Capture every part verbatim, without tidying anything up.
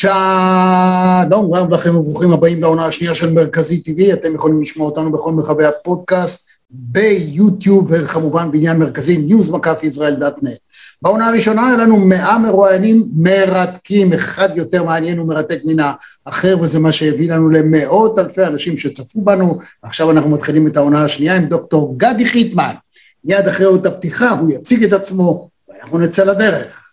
שלום רב לכם וברוכים הבאים לעונה השנייה של מרכזי טבעי, אתם יכולים לשמוע אותנו בכל מרחבי הפודקאסט, ביוטיוב וכמובן בעניין מרכזי ניוז מקף ישראל דאטנט. בעונה הראשונה היה לנו מאה מרואיינים מרתקים, אחד יותר מעניין ומרתק מן האחר, וזה מה שהביא לנו למאות אלפי אנשים שצפו בנו. עכשיו אנחנו מתחילים את העונה השנייה עם דוקטור גדי חיטמן, יד אחרי עוד הפתיחה הוא יציג את עצמו ואנחנו נצא לדרך.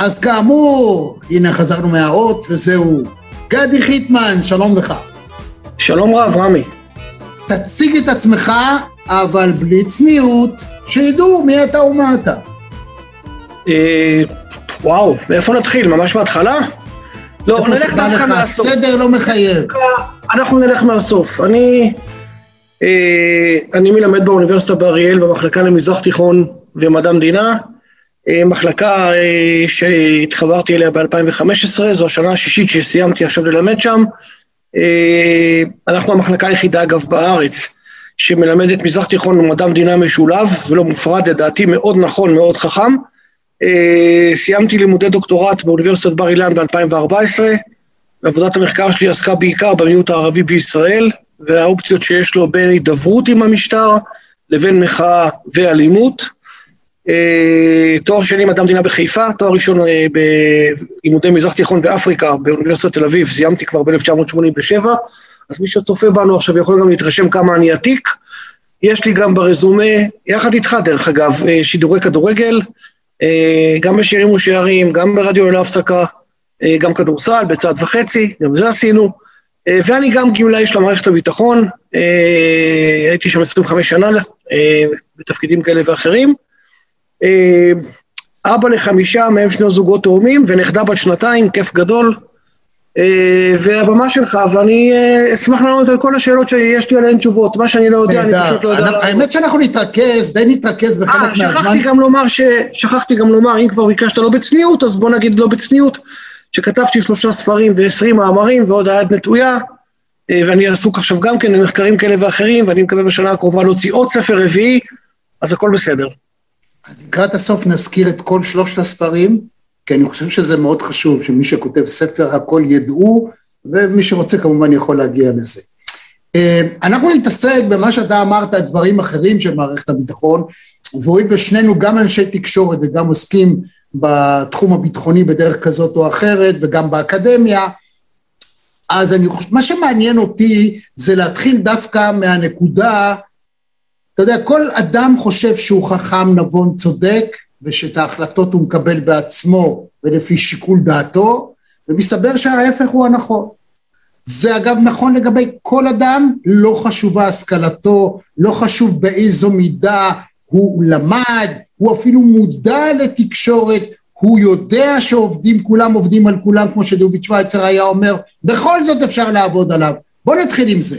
אז כאמור, הנה חזרנו מההאות, וזהו גדי חיטמן, שלום לך. שלום רב, רמי. תציג את עצמך, אבל בלי צניעות, שידעו מי אתה ומה אתה. אה, וואו, מאיפה נתחיל? ממש מההתחלה? לא, נלך דווקא מהסוף. סדר לא מחייב. אנחנו נלך מהסוף. אני, אה, אני מלמד באוניברסיטה באריאל, במחלקה למזרח תיכון ומדע מדינה, מחלקה שהתחברתי אליה ב-אלפיים וחמש עשרה, זו השנה השישית שסיימתי עכשיו ללמד שם. אנחנו המחלקה היחידה, אגב, בארץ, שמלמדת מזרח תיכון ומדע מדינה משולב, ולא מופרד, לדעתי, מאוד נכון, מאוד חכם. סיימתי לימודי דוקטורט באוניברסיטת בר אילן ב-אלפיים וארבע עשרה. עבודת המחקר שלי עסקה בעיקר במיעוט הערבי בישראל, והאופציות שיש לו בין הידברות עם המשטר לבין מחאה ואלימות. תואר שני מדע מדינה בחיפה, תואר ראשון בלימודי מזרח תיכון ואפריקה באוניברסיטת תל אביב, סיימתי כבר ב-אלף תשע מאות שמונים ושבע, אז מי שצופה בנו עכשיו יכול גם להתרשם כמה אני עתיק. יש לי גם ברזומה, יחד איתך דרך אגב, שידורי כדורגל, גם בשירים ושערים, גם ברדיו ללא הפסקה, גם כדורסל, בצעד וחצי, גם זה עשינו, ואני גם גמלאי של מערכת הביטחון, הייתי שם עשרים וחמש שנה בתפקידים כאלה ואחרים, אבא לחמישה, מהם שני זוגות תאומים, ונכדה בת שנתיים, כיף גדול, והבמה שלך, ואני אשמח לענות על כל השאלות שיש לי עליהן תשובות, מה שאני לא יודע, אני פשוט לא יודע. האמת שאנחנו נתרכז, די נתרכז בחלק מהזמן. שכחתי גם לומר, אם כבר ביקשת לא בצניעות, אז בוא נגיד לא בצניעות, שכתבתי שלושה ספרים ועשרים מאמרים, ועוד היד נטויה, ואני עסוק עכשיו גם כן למחקרים כאלה ואחרים, ואני מקווה בשנה הקרובה להוציא עוד ספר רביעי, אז הכל בסדר. אז לקראת הסוף נזכיר את כל שלושת הספרים, כי אני חושב שזה מאוד חשוב, שמי שכותב ספר הכל ידעו, ומי שרוצה כמובן יכול להגיע לזה. אנחנו נתעסק במה שאתה אמרת, דברים אחרים של מערכת הביטחון, והואיל ושנינו גם אנשי תקשורת וגם עוסקים בתחום הביטחוני בדרך כזאת או אחרת, וגם באקדמיה, אז אני חושב, מה שמעניין אותי זה להתחיל דווקא מהנקודה, אתה יודע, כל אדם חושב שהוא חכם, נבון, צודק, ושאת ההחלטות הוא מקבל בעצמו ולפי שיקול דעתו, ומסתבר שההפך הוא הנכון. זה אגב נכון לגבי כל אדם, לא חשובה השכלתו, לא חשוב באיזו מידה הוא למד, הוא אפילו מודע לתקשורת, הוא יודע שעובדים כולם, עובדים על כולם, כמו שדוביץ' שוויצר היה אומר, בכל זאת אפשר לעבוד עליו. בוא נתחיל עם זה.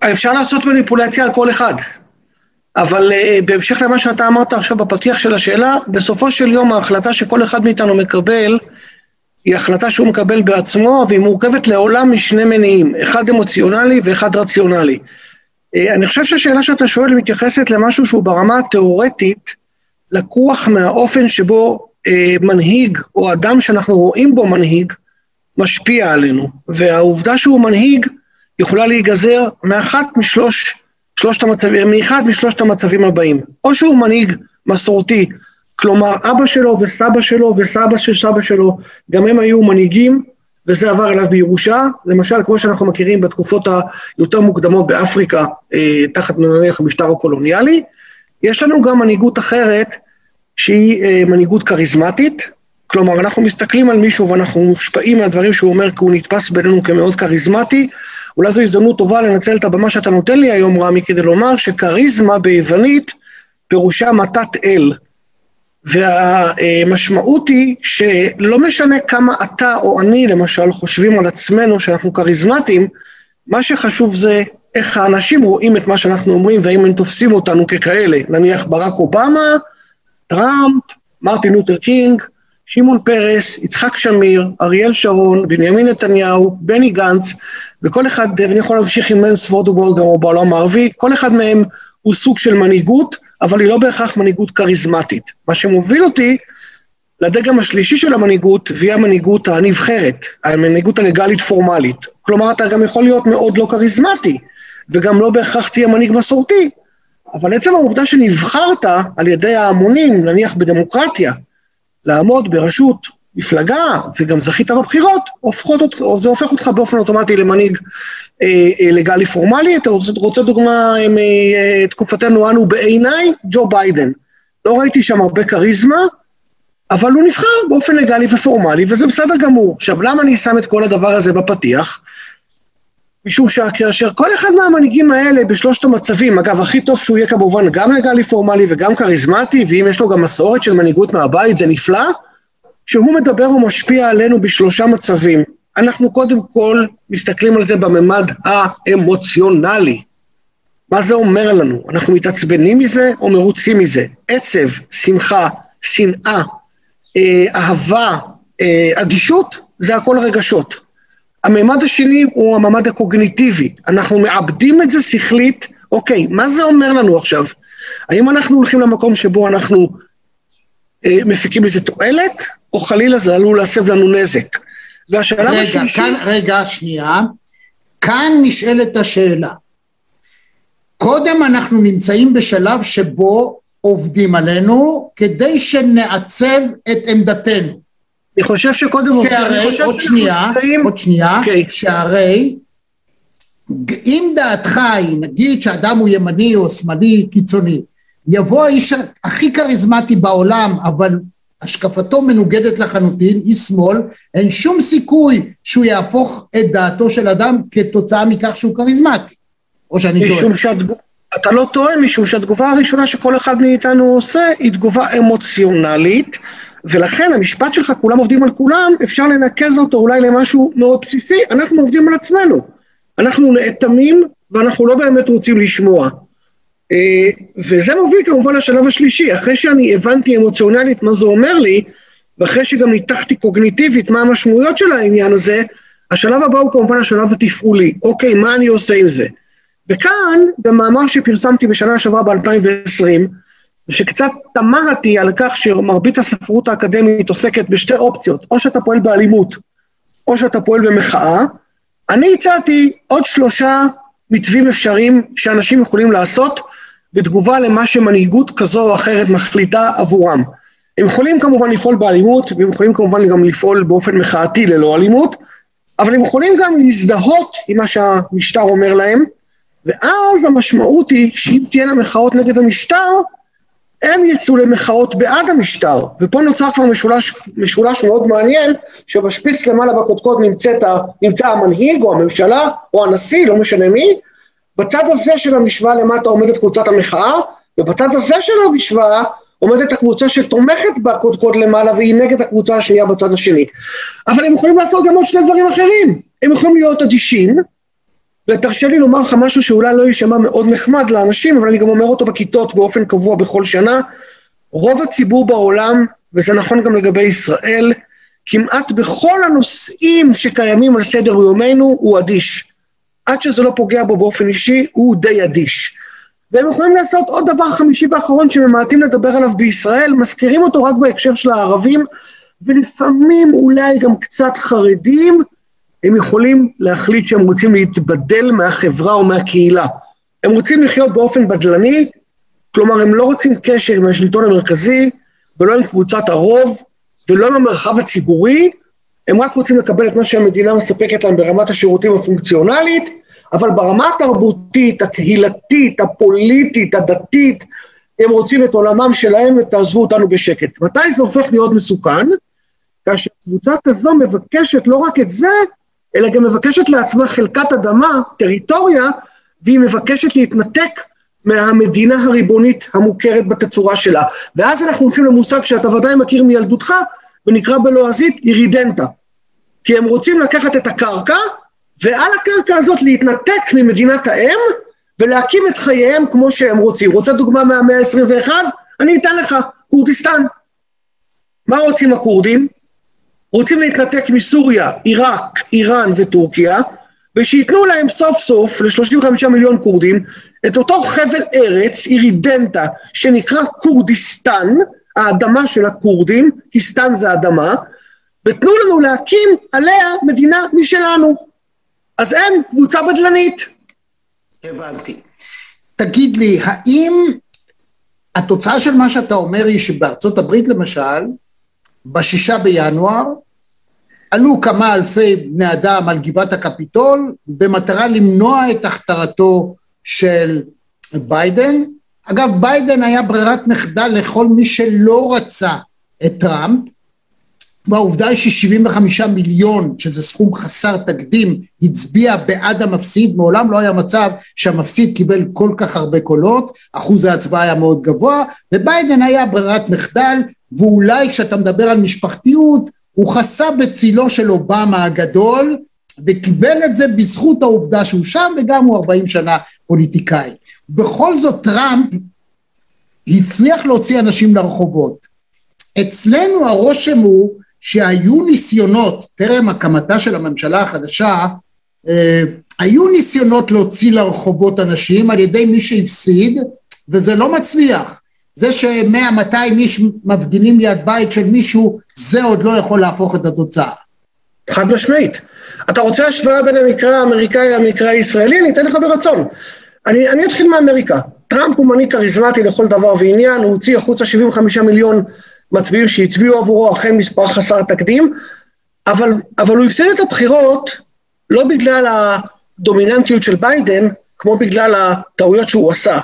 אפשר לעשות מניפולציה על כל אחד, אבל uh, בהמשך למה שאתה אמרת עכשיו בפתיח של השאלה, בסופו של יום ההחלטה שכל אחד מאיתנו מקבל, היא החלטה שהוא מקבל בעצמו, והיא מורכבת לעולם משני מניעים, אחד אמוציונלי ואחד רציונלי. Uh, אני חושב שהשאלה שאתה שואל מתייחסת למשהו שהוא ברמה התיאורטית, לקוח מהאופן שבו uh, מנהיג או אדם שאנחנו רואים בו מנהיג, משפיע עלינו, והעובדה שהוא מנהיג יכולה להיגזר מאחד משלוש, שלושת המצבים, מאחד משלושת המצבים הבאים. או שהוא מנהיג מסורתי, כלומר אבא שלו וסבא שלו וסבא של סבא שלו, גם הם היו מנהיגים, וזה עבר אליו בירושה, למשל כמו שאנחנו מכירים בתקופות היותר מוקדמות באפריקה, אה, תחת נניח המשטר הקולוניאלי. יש לנו גם מנהיגות אחרת, שהיא אה, מנהיגות קריזמטית, כלומר אנחנו מסתכלים על מישהו ואנחנו מושפעים מהדברים שהוא אומר, כי הוא נתפס בינינו כמאוד קריזמטי. אולי זו הזדמנות טובה לנצל את הבמה שאתה נותן לי היום רמי, כדי לומר שקריזמה ביוונית פירושה מתת אל, והמשמעות היא שלא משנה כמה אתה או אני למשל חושבים על עצמנו שאנחנו קריזמטיים, מה שחשוב זה איך האנשים רואים את מה שאנחנו אומרים, והאם הם תופסים אותנו ככאלה, נניח ברק אובמה, טראמפ, מרטין לותר קינג, שמעון פרס, יצחק שמיר, אריאל שרון, בנימין נתניהו, בני גנץ, וכל אחד, ואני יכול להמשיך עם מנספורד ובורגר או בעולם הערבי, כל אחד מהם הוא סוג של מנהיגות, אבל היא לא בהכרח מנהיגות קריזמטית. מה שמוביל אותי לדגם השלישי של המנהיגות, והיא המנהיגות הנבחרת, המנהיגות הלגלית פורמלית. כלומר, אתה גם יכול להיות מאוד לא קריזמטי, וגם לא בהכרח תהיה מנהיג מסורתי, אבל עצם העובדה שנבחרת על ידי ההמונים, נניח בדמוקרטיה, לעמוד בראשות מפלגה, וגם זכית בבחירות, זה הופך אותך באופן אוטומטי למנהיג אה, אה, לגלי פורמלי. אתה רוצה, רוצה דוגמה מתקופתנו אנו בעיניי, ג'ו ביידן. לא ראיתי שם הרבה קריזמה, אבל הוא נבחר באופן לגלי ופורמלי, וזה בסדר גמור. עכשיו, למה אני שם את כל הדבר הזה בפתיח? משום שכאשר כל אחד מהמנהיגים האלה בשלושת המצבים, אגב, הכי טוב שהוא יהיה כמובן גם לגלי פורמלי וגם קריזמטי, ואם יש לו גם מסורת של מנהיגות מהבית, זה נפלא, שהוא מדבר ומשפיע עלינו בשלושה מצבים. אנחנו קודם כל מסתכלים על זה בממד האמוציונלי. מה זה אומר לנו? אנחנו מתעצבנים מזה או מרוצים מזה? עצב, שמחה, שנאה, אהבה, אדישות, זה הכל רגשות. הממד השני הוא הממד הקוגניטיבי, אנחנו מאבדים את זה שכלית. אוקיי, מה זה אומר לנו עכשיו? האם אנחנו הולכים למקום שבו אנחנו אה, מפיקים איזה תועלת, או חלילה זה עלול להסב לנו נזק? והשאלה רגע, השלישית... כאן, רגע, שנייה, כאן נשאלת השאלה. קודם אנחנו נמצאים בשלב שבו עובדים עלינו, כדי שנעצב את עמדתנו. אני חושב שקודם... שהרי, עוד שנייה, עוד שנייה, שהרי, אם דעתך היא, נגיד שהאדם הוא ימני או שמאלי קיצוני, יבוא האיש הכי קריזמטי בעולם, אבל השקפתו מנוגדת לחלוטין, היא שמאל, אין שום סיכוי שהוא יהפוך את דעתו של אדם כתוצאה מכך שהוא קריזמטי. או שאני טועה. אתה לא טועה, משום שהתגובה הראשונה שכל אחד מאיתנו עושה, היא תגובה אמוציונלית, ולכן המשפט שלך, כולם עובדים על כולם, אפשר לנקז אותו אולי למשהו מאוד בסיסי, אנחנו עובדים על עצמנו, אנחנו נאטמים, ואנחנו לא באמת רוצים לשמוע, וזה מוביל כמובן לשלב השלישי. אחרי שאני הבנתי אמוציונלית מה זה אומר לי, ואחרי שגם ניתחתי קוגניטיבית מה המשמעויות של העניין הזה, השלב הבא הוא כמובן השלב התפעולי, אוקיי, מה אני עושה עם זה? וכאן, במאמר שפרסמתי בשנה שעברה ב-אלפיים ועשרים, שקצת תמרתי על כך שמרבית הספרות האקדמית עוסקת בשתי אופציות, או שאתה פועל באלימות, או שאתה פועל במחאה, אני הצעתי עוד שלושה מתווים אפשריים שאנשים יכולים לעשות, בתגובה למה שמנהיגות כזו או אחרת מחליטה עבורם. הם יכולים כמובן לפעול באלימות, והם יכולים כמובן גם לפעול באופן מחאתי ללא אלימות, אבל הם יכולים גם להזדהות עם מה שהמשטר אומר להם, ואז המשמעות היא שאם תהיינה מחאות נגד המשטר, הם יצאו למחאות בעד המשטר, ופה נוצר כבר משולש, משולש מאוד מעניין, שבשפיץ למעלה בקודקוד נמצאת, נמצא המנהיג או הממשלה או הנשיא, לא משנה מי, בצד הזה של המשוואה למטה עומדת קבוצת המחאה, ובצד הזה של המשוואה עומדת הקבוצה שתומכת בקודקוד למעלה, והיא נגד הקבוצה השנייה בצד השני. אבל הם יכולים לעשות גם עוד שני דברים אחרים, הם יכולים להיות אדישים, ותרשה לי לומר לך משהו שאולי לא יישמע מאוד נחמד לאנשים, אבל אני גם אומר אותו בכיתות באופן קבוע בכל שנה, רוב הציבור בעולם, וזה נכון גם לגבי ישראל, כמעט בכל הנושאים שקיימים על סדר יומנו, הוא אדיש. עד שזה לא פוגע בו באופן אישי, הוא די אדיש. והם יכולים לעשות עוד דבר חמישי ואחרון, שממעטים לדבר עליו בישראל, מזכירים אותו רק בהקשר של הערבים, ולפעמים אולי גם קצת חרדים, הם יכולים להחליט שהם רוצים להתבדל מהחברה או מהקהילה. הם רוצים לחיות באופן בדלני, כלומר הם לא רוצים קשר עם השלטון המרכזי, ולא עם קבוצת הרוב, ולא למרחב הציבורי, הם רק רוצים לקבל את מה שהמדינה מספקת להם ברמת השירותים הפונקציונלית, אבל ברמה התרבותית, הקהילתית, הפוליטית, הדתית, הם רוצים את עולמם שלהם ותעזבו אותנו בשקט. מתי זה הופך להיות מסוכן? כאשר קבוצה כזו מבקשת לא רק את זה, אלא גם מבקשת לעצמה חלקת אדמה, טריטוריה, והיא מבקשת להתנתק מהמדינה הריבונית המוכרת בתצורה שלה. ואז אנחנו הולכים למושג שאתה ודאי מכיר מילדותך, ונקרא בלועזית אירידנטה. כי הם רוצים לקחת את הקרקע, ועל הקרקע הזאת להתנתק ממדינת האם, ולהקים את חייהם כמו שהם רוצים. רוצה דוגמה מהמאה ה-עשרים ואחת? אני אתן לך, קורדיסטן. מה רוצים הקורדים? רוצים להתנתק מסוריה, עיראק, איראן וטורקיה, ושיתנו להם סוף סוף, ל-שלושים וחמישה מיליון קורדים, את אותו חבל ארץ, אירידנטה, שנקרא קורדיסטן, האדמה של הקורדים, כיסטן זה אדמה, ותנו לנו להקים עליה מדינה משלנו. אז הם קבוצה בדלנית. הבנתי. תגיד לי, האם התוצאה של מה שאתה אומר היא שבארצות הברית למשל, בשישה בינואר, עלו כמה אלפי בני אדם על גבעת הקפיטול, במטרה למנוע את הכתרתו של ביידן. אגב, ביידן היה ברירת מחדל לכל מי שלא רצה את טראמפ, והעובדה היא ש-שבעים וחמישה מיליון, שזה סכום חסר תקדים, הצביע בעד המפסיד, מעולם לא היה מצב שהמפסיד קיבל כל כך הרבה קולות, אחוז ההצבעה היה מאוד גבוה, וביידן היה ברירת מחדל, ואולי כשאתה מדבר על משפחתיות, הוא חסה בצילו של אובמה הגדול, וקיבל את זה בזכות העובדה שהוא שם, וגם הוא ארבעים שנה פוליטיקאי. בכל זאת טראמפ הצליח להוציא אנשים לרחובות. אצלנו הרושם הוא שהיו ניסיונות, טרם הקמתה של הממשלה החדשה, אה, היו ניסיונות להוציא לרחובות אנשים על ידי מי שהפסיד, וזה לא מצליח. זה ש-מאה מאתיים איש מפגינים ליד בית של מישהו, זה עוד לא יכול להפוך את התוצאה. חד משמעית. אתה רוצה השוואה בין המקרא האמריקאי למקרא הישראלי? אני אתן לך ברצון. אני, אני אתחיל מאמריקה. טראמפ הוא מנהיג כריזמטי לכל דבר ועניין, הוא הוציא החוצה שבעים וחמישה מיליון מצביעים שהצביעו עבורו, אכן מספר חסר תקדים, אבל, אבל הוא הפסיד את הבחירות לא בגלל הדומיננטיות של ביידן, כמו בגלל הטעויות שהוא עשה.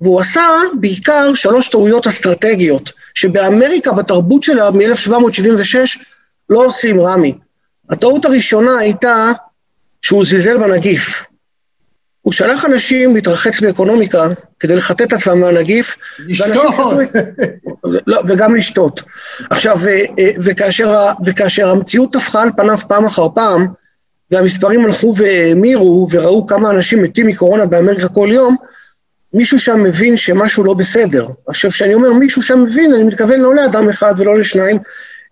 והוא עשה בעיקר שלוש טעויות אסטרטגיות, שבאמריקה בתרבות שלה מ-אלף שבע מאות שבעים ושש לא עושים רמי. הטעות הראשונה הייתה שהוא זלזל בנגיף. הוא שלח אנשים להתרחץ באקונומיקה כדי לחטט עצמם מהנגיף. לשתות. לא, וגם לשתות. עכשיו, וכאשר, וכאשר המציאות תפחה על פניו פעם אחר פעם, והמספרים הלכו והאמירו וראו כמה אנשים מתים מקורונה באמריקה כל יום, מישהו שם מבין שמשהו לא בסדר. עכשיו, כשאני אומר מישהו שם מבין, אני מתכוון לא לאדם אחד ולא לשניים,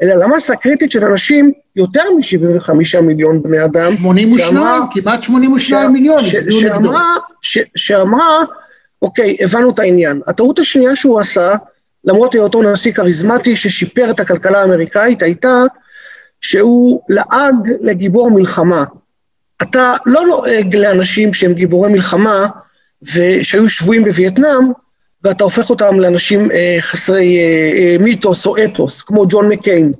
אלא למסה הקריטית של אנשים, יותר מ-שבעים וחמישה מיליון בני אדם. שמונים ושניים, כמעט שמונים ושניים מיליון. שאמרה, אוקיי, הבנו את העניין. הטעות השנייה שהוא עשה, למרות היותו נשיא כריזמטי ששיפר את הכלכלה האמריקאית, הייתה שהוא לעג לגיבור מלחמה. אתה לא לועג לאנשים שהם גיבורי מלחמה, ושהיו שבויים בווייטנאם, ואתה הופך אותם לאנשים אה, חסרי אה, אה, מיתוס או אתוס, כמו ג'ון מקיין.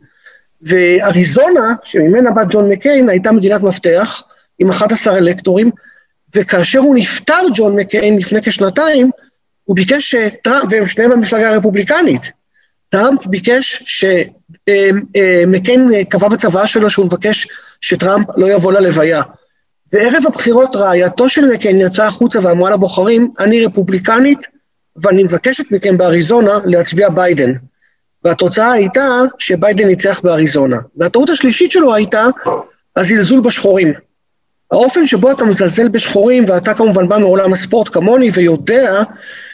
ואריזונה, שממנה בא ג'ון מקיין, הייתה מדינת מפתח, עם אחד עשר אלקטורים, וכאשר הוא נפטר ג'ון מקיין לפני כשנתיים, הוא ביקש שטראמפ, והם שניהם במפלגה הרפובליקנית, טראמפ ביקש שמקיין אה, אה, קבע בצבא שלו, שהוא מבקש שטראמפ לא יבוא ללוויה. בערב הבחירות רעייתו של מקיין יצאה החוצה ואמרה לבוחרים, אני רפובליקנית, ואני מבקשת מכם באריזונה להצביע ביידן. והתוצאה הייתה שביידן ניצח באריזונה. והטעות השלישית שלו הייתה הזלזול בשחורים. האופן שבו אתה מזלזל בשחורים, ואתה כמובן בא מעולם הספורט כמוני, ויודע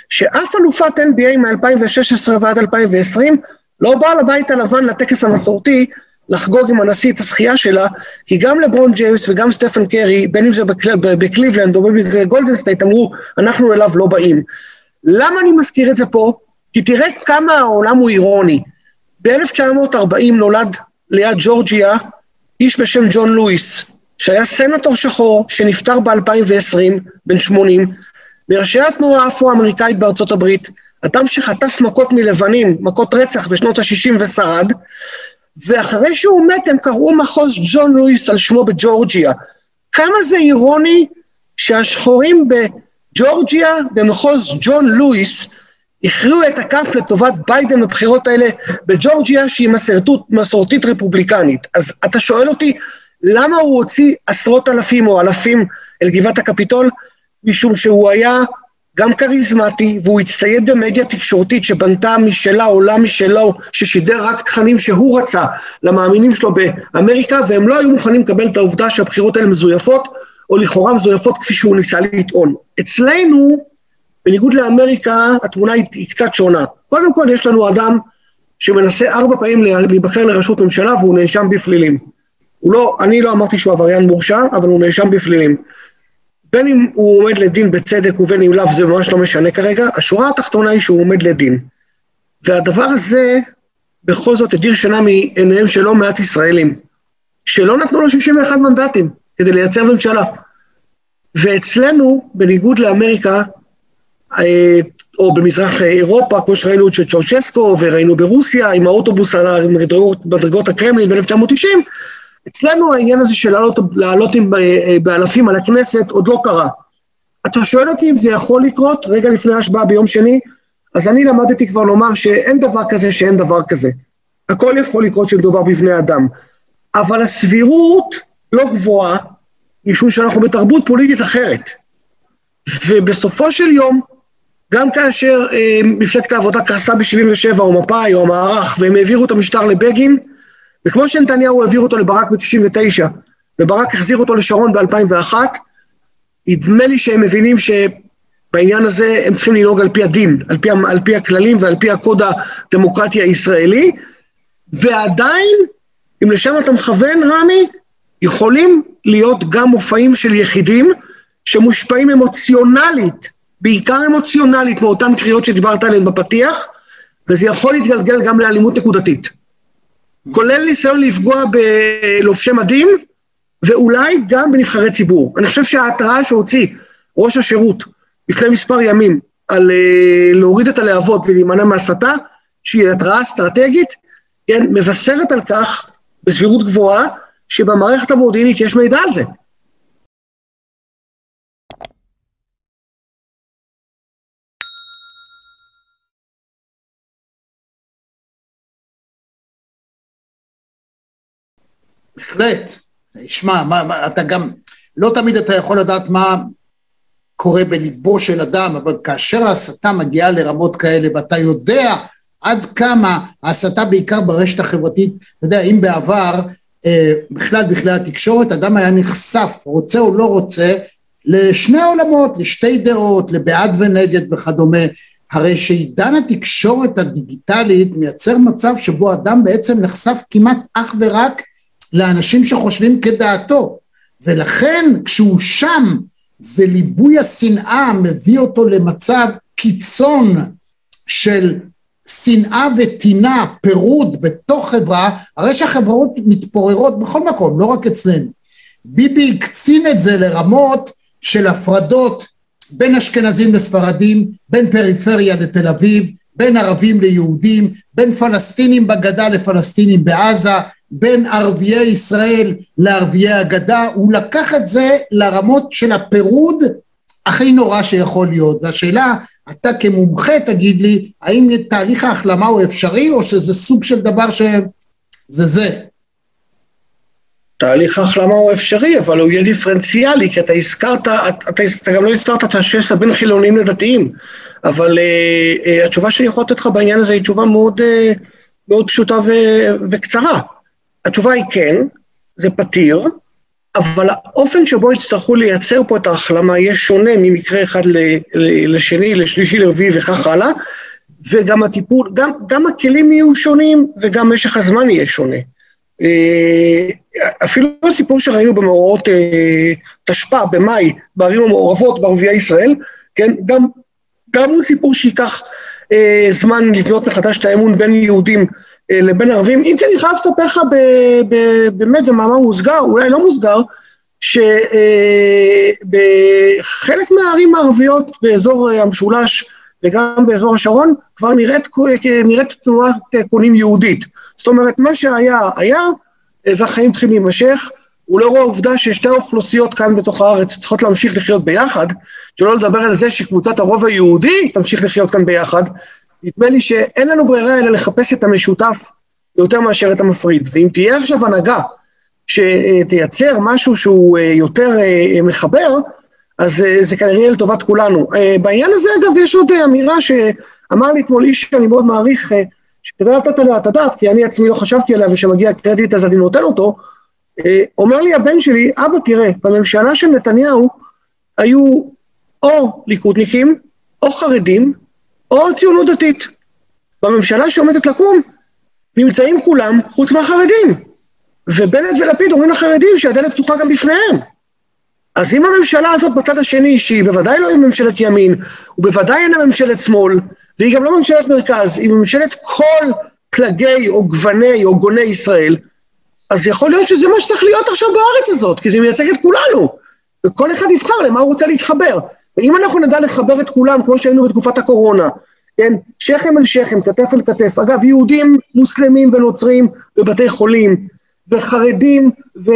שאף אלופת אן בי איי מ-אלפיים ושש עשרה ועד אלפיים ועשרים לא באה לבית הלבן לטקס המסורתי, לחגוג עם הנשיא את הזכייה שלה, כי גם לברון ג'יימס וגם סטפן קרי, בין אם זה בקליבלנד או בין אם זה גולדן סטייט, אמרו, אנחנו אליו לא באים. למה אני מזכיר את זה פה? כי תראה כמה העולם הוא אירוני. ב-אלף תשע מאות ארבעים נולד ליד ג'ורג'יה איש בשם ג'ון לואיס, שהיה סנטור שחור שנפטר ב-אלפיים ועשרים, בן שמונים, מראשי התנועה האפרו-אמריקאית בארצות הברית, אדם שחטף מכות מלבנים, מכות רצח בשנות ה-שישים ושרד, ואחרי שהוא מת הם קראו מחוז ג'ון לואיס על שמו בג'ורג'יה. כמה זה אירוני שהשחורים בג'ורג'יה, במחוז ג'ון לואיס, הכריעו את הכף לטובת ביידן בבחירות האלה בג'ורג'יה, שהיא מסורתית, מסורתית רפובליקנית. אז אתה שואל אותי, למה הוא הוציא עשרות אלפים או אלפים אל גבעת הקפיטול? משום שהוא היה גם קריזמטי, והוא הצטייד במדיה תקשורתית שבנתה משלה עולם משלו, ששידר רק תכנים שהוא רצה למאמינים שלו באמריקה, והם לא היו מוכנים לקבל את העובדה שהבחירות האלה מזויפות, או לכאורה מזויפות כפי שהוא ניסה לטעון. אצלנו, בניגוד לאמריקה, התמונה היא קצת שונה. קודם כל, יש לנו אדם שמנסה ארבע פעמים להיבחר לראשות ממשלה, והוא נאשם בפלילים. הוא לא, אני לא אמרתי שהוא עבריין מורשע, אבל הוא נאשם בפלילים. בין אם הוא עומד לדין בצדק ובין אם לאו, זה ממש לא משנה כרגע. השורה התחתונה היא שהוא עומד לדין. והדבר הזה, בכל זאת, הדיר שינה מעיניהם שלא מעט ישראלים, שלא נתנו לו שישים ואחד מנדטים כדי לייצר ממשלה. ואצלנו, בניגוד לאמריקה, או במזרח אירופה, כמו שראינו את צ'אושסקו, וראינו ברוסיה, עם האוטובוס על מדרגות הקרמלין ב-אלף תשע מאות תשעים, אצלנו העניין הזה של לעלות באלפים על הכנסת עוד לא קרה. אתה שואל אותי אם זה יכול לקרות רגע לפני ההשבעה ביום שני, אז אני למדתי כבר לומר שאין דבר כזה שאין דבר כזה. הכל יכול לקרות שמדובר בבני אדם. אבל הסבירות לא גבוהה, משום שאנחנו בתרבות פוליטית אחרת. ובסופו של יום, גם כאשר אה, מפלגת העבודה כעסה ב-שבעים ושבע או מפא"י או המערך, והם העבירו את המשטר לבגין, וכמו שנתניהו העביר אותו לברק ב-תשעים ותשע, וברק החזיר אותו לשרון ב-אלפיים ואחת, נדמה לי שהם מבינים שבעניין הזה הם צריכים לנהוג על פי הדין, על פי, על פי הכללים ועל פי הקוד הדמוקרטי הישראלי, ועדיין, אם לשם אתה מכוון, רמי, יכולים להיות גם מופעים של יחידים, שמושפעים אמוציונלית, בעיקר אמוציונלית, מאותן קריאות שדיברת עליהן בפתיח, וזה יכול להתגלגל גם לאלימות נקודתית. כולל ניסיון לפגוע בלובשי מדים, ואולי גם בנבחרי ציבור. אני חושב שההתראה שהוציא ראש השירות לפני מספר ימים, על להוריד את הלהבות ולהימנע מהסתה, שהיא התראה אסטרטגית, כן, מבשרת על כך בסבירות גבוהה, שבמערכת המודיעינית יש מידע על זה. בהחלט, שמע, אתה גם, לא תמיד אתה יכול לדעת מה קורה בליבו של אדם, אבל כאשר ההסתה מגיעה לרמות כאלה, ואתה יודע עד כמה ההסתה בעיקר ברשת החברתית, אתה יודע, אם בעבר, אה, בכלל בכלל התקשורת, אדם היה נחשף, רוצה או לא רוצה, לשני העולמות, לשתי דעות, לבעד ונגד וכדומה, הרי שעידן התקשורת הדיגיטלית מייצר מצב שבו אדם בעצם נחשף כמעט אך ורק, לאנשים שחושבים כדעתו, ולכן כשהוא שם, וליבוי השנאה מביא אותו למצב קיצון של שנאה וטינה, פירוד בתוך חברה, הרי שהחברות מתפוררות בכל מקום, לא רק אצלנו. ביבי הקצין את זה לרמות של הפרדות בין אשכנזים לספרדים, בין פריפריה לתל אביב, בין ערבים ליהודים, בין פלסטינים בגדה לפלסטינים בעזה, בין ערביי ישראל לערביי הגדה, הוא לקח את זה לרמות של הפירוד הכי נורא שיכול להיות. והשאלה, אתה כמומחה תגיד לי, האם תהליך ההחלמה הוא אפשרי, או שזה סוג של דבר שזה זה? תהליך ההחלמה הוא אפשרי, אבל הוא יהיה דיפרנציאלי, כי אתה הזכרת, אתה, אתה גם לא הזכרת את השסע בין חילונים לדתיים, אבל uh, uh, התשובה שאני יכולה לתת לך בעניין הזה היא תשובה מאוד, uh, מאוד פשוטה ו- וקצרה. התשובה היא כן, זה פתיר, אבל האופן שבו יצטרכו לייצר פה את ההחלמה יהיה שונה ממקרה אחד ל- ל- לשני, לשלישי, לרביעי וכך הלאה, וגם הטיפול, גם, גם הכלים יהיו שונים וגם משך הזמן יהיה שונה. אפילו הסיפור שראינו במאורעות תשפ"א במאי, בערים המעורבות, בערביי ישראל, כן, גם, גם הוא סיפור שיקח זמן לבנות מחדש את האמון בין יהודים לבין ערבים. אם כן, אני חייב לספר לך באמת במאמר מוסגר, אולי לא מוסגר, שבחלק מהערים הערביות באזור המשולש וגם באזור השרון, כבר נראית, נראית תנועת קונים יהודית. זאת אומרת, מה שהיה היה, והחיים צריכים להימשך, ולאור העובדה ששתי האוכלוסיות כאן בתוך הארץ צריכות להמשיך לחיות ביחד, שלא לדבר על זה שקבוצת הרוב היהודי תמשיך לחיות כאן ביחד, נדמה לי שאין לנו ברירה אלא לחפש את המשותף יותר מאשר את המפריד. ואם תהיה עכשיו הנהגה שתייצר משהו שהוא יותר מחבר, אז זה כנראה לטובת כולנו. בעניין הזה אגב יש עוד אמירה שאמר לי אתמול איש שאני מאוד מעריך, שכדאי לתת עליה את הדעת, כי אני עצמי לא חשבתי עליה ושמגיע קרדיט אז אני נותן אותו, אומר לי הבן שלי, אבא תראה, בממשלה של נתניהו היו או ליכודניקים, או חרדים, או ציונות דתית. בממשלה שעומדת לקום, נמצאים כולם חוץ מהחרדים. ובנט ולפיד אומרים לחרדים שהדלת פתוחה גם בפניהם. אז אם הממשלה הזאת בצד השני, שהיא בוודאי לא היא ממשלת ימין, ובוודאי אינה ממשלת שמאל, והיא גם לא ממשלת מרכז, היא ממשלת כל פלגי או גווני או גוני ישראל, אז יכול להיות שזה מה שצריך להיות עכשיו בארץ הזאת, כי זה מייצג את כולנו, וכל אחד יבחר למה הוא רוצה להתחבר. ואם אנחנו נדע לחבר את כולם, כמו שהיינו בתקופת הקורונה, כן? שכם אל שכם, כתף אל כתף, אגב, יהודים, מוסלמים ונוצרים בבתי חולים, וחרדים ו-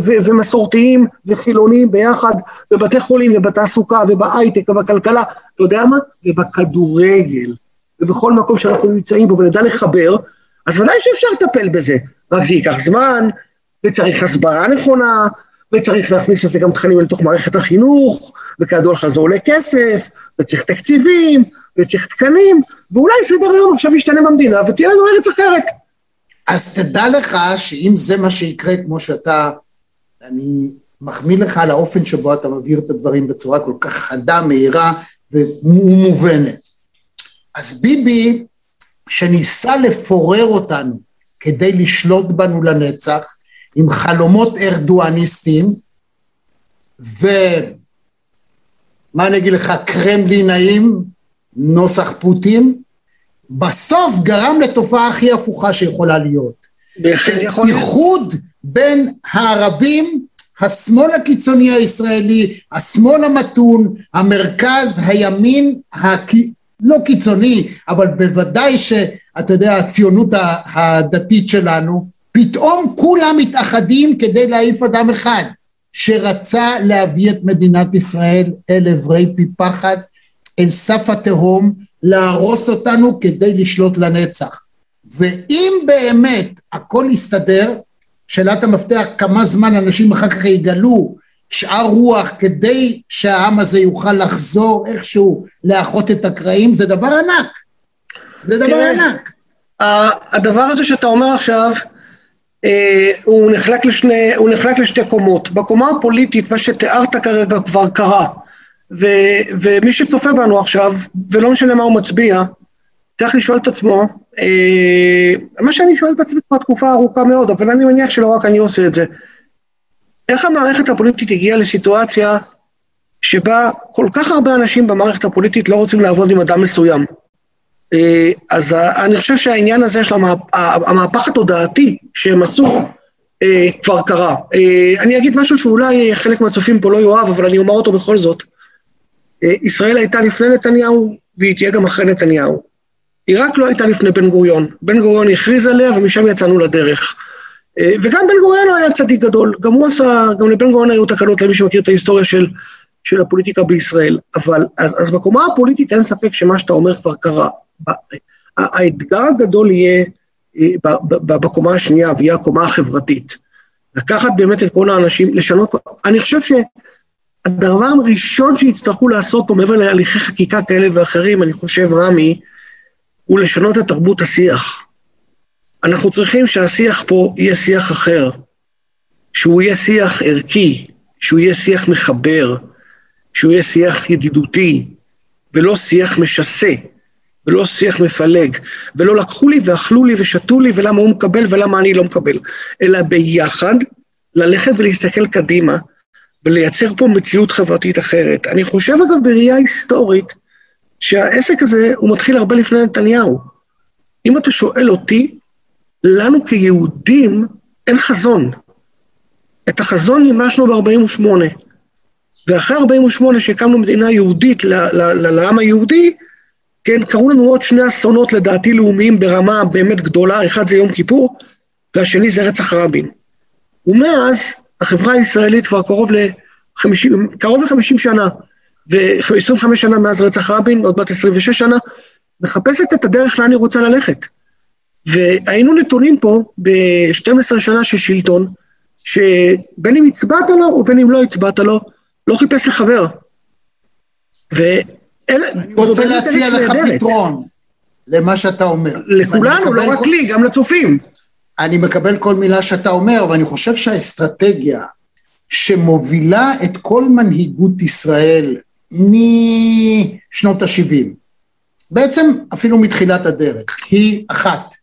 ו- ומסורתיים וחילונים ביחד, בבתי חולים ובתעסוקה ובהייטק ובכלכלה, אתה יודע מה? ובכדורגל, ובכל מקום שאנחנו נמצאים בו ונדע לחבר, אז ודאי שאפשר לטפל בזה, רק זה ייקח זמן, וצריך הסברה נכונה, וצריך להכניס לזה גם תכנים לתוך מערכת החינוך, וכדול חזור עולה כסף, וצריך תקציבים, וצריך תקנים, ואולי סדר היום עכשיו ישתנה במדינה, ותהיה לנו ארץ אחרת. אז תדע לך שאם זה מה שיקרה, כמו שאתה, אני מחמיא לך על האופן שבו אתה מבהיר את הדברים בצורה כל כך חדה, מהירה ומובנת. אז ביבי, שניסה לפורר אותנו כדי לשלוט בנו לנצח, עם חלומות ארדואניסטיים, ומה אני אגיד לך, קרמלינאים, נוסח פוטין, בסוף גרם לתופעה הכי הפוכה שיכולה להיות. איחוד בין הערבים, השמאל הקיצוני הישראלי, השמאל המתון, המרכז, הימין, הקיצוני, לא קיצוני, אבל בוודאי שאתה יודע, הציונות הדתית שלנו, פתאום כולם מתאחדים כדי להעיף אדם אחד, שרצה להביא את מדינת ישראל אל עברי פי פחד, אל סף התהום, להרוס אותנו כדי לשלוט לנצח. ואם באמת הכל יסתדר, שאלת המפתח כמה זמן אנשים אחר כך יגלו, שאר רוח כדי שהעם הזה יוכל לחזור איכשהו לאחות את הקרעים, זה דבר ענק. זה דבר ענק. הדבר הזה שאתה אומר עכשיו, הוא נחלק לשני, הוא נחלק לשתי קומות. בקומה הפוליטית, מה שתיארת כרגע כבר קרה, ומי שצופה בנו עכשיו, ולא משנה מה הוא מצביע, צריך לשאול את עצמו, מה שאני שואל את עצמי בתקופה ארוכה מאוד, אבל אני מניח שלא רק אני עושה את זה, איך המערכת הפוליטית הגיעה לסיטואציה שבה כל כך הרבה אנשים במערכת הפוליטית לא רוצים לעבוד עם אדם מסוים? אז אני חושב שהעניין הזה של המהפך התודעתי שהם עשו כבר קרה. אני אגיד משהו שאולי חלק מהצופים פה לא יאהב, אבל אני אומר אותו בכל זאת. ישראל הייתה לפני נתניהו, והיא תהיה גם אחרי נתניהו. היא רק לא הייתה לפני בן גוריון. בן גוריון הכריז עליה ומשם יצאנו לדרך. וגם בן גוריון היה צדיק גדול, גם הוא עשה, גם לבן גוריון היו תקלות למי שמכיר את ההיסטוריה של, של הפוליטיקה בישראל, אבל אז, אז בקומה הפוליטית אין ספק שמה שאתה אומר כבר קרה, האתגר הגדול יהיה בקומה השנייה, והיא הקומה החברתית, לקחת באמת את כל האנשים, לשנות, אני חושב שהדבר הראשון שיצטרכו לעשות פה, מעבר להליכי חקיקה כאלה ואחרים, אני חושב רמי, הוא לשנות את תרבות השיח, אנחנו צריכים שהשיח פה יהיה שיח אחר, שהוא יהיה שיח ערכי, שהוא יהיה שיח מחבר, שהוא יהיה שיח ידידותי, ולא שיח משסה, ולא שיח מפלג, ולא לקחו לי ואכלו לי ושתו לי, ולמה הוא מקבל ולמה אני לא מקבל, אלא ביחד ללכת ולהסתכל קדימה, ולייצר פה מציאות חברתית אחרת. אני חושב אגב בראייה היסטורית, שהעסק הזה הוא מתחיל הרבה לפני נתניהו. אם אתה שואל אותי, לנו כיהודים אין חזון. את החזון נימשנו ב-ארבעים ושמונה, ואחרי ארבעים ושמונה שהקמנו מדינה יהודית לעם היהודי, כן, קראו לנו עוד שני אסונות לדעתי לאומיים ברמה באמת גדולה, אחד זה יום כיפור, והשני זה רצח רבין. ומאז החברה הישראלית כבר קרוב ל-חמישים שנה, ו-עשרים וחמש שנה מאז רצח רבין, עוד בת עשרים ושש שנה, מחפשת את הדרך לאן היא רוצה ללכת. והיינו נתונים פה ב-שתים עשרה שנה של שלטון, שבין אם הצבעת לו ובין אם לא הצבעת לו, לא חיפש לחבר. ואני רוצה להציע לך פתרון למה שאתה אומר. לכולנו, לא רק לי, גם לצופים. אני מקבל כל מילה שאתה אומר, ואני חושב שהאסטרטגיה שמובילה את כל מנהיגות ישראל משנות ה-שבעים, בעצם אפילו מתחילת הדרך, היא אחת,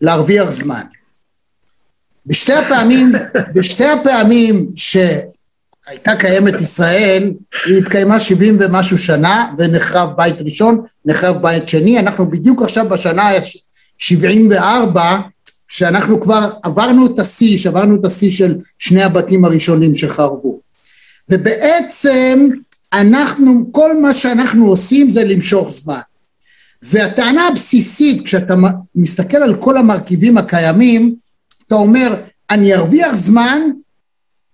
להרוויח זמן. בשתי הפעמים, בשתי הפעמים שהייתה קיימת ישראל, היא התקיימה שבעים ומשהו שנה, ונחרב בית ראשון, נחרב בית שני, אנחנו בדיוק עכשיו בשנה שבעים וארבע, שאנחנו כבר עברנו את השיא, שעברנו את השיא של שני הבתים הראשונים שחרבו. ובעצם אנחנו, כל מה שאנחנו עושים זה למשוך זמן. והטענה הבסיסית, כשאתה מסתכל על כל המרכיבים הקיימים, אתה אומר, אני ארוויח זמן,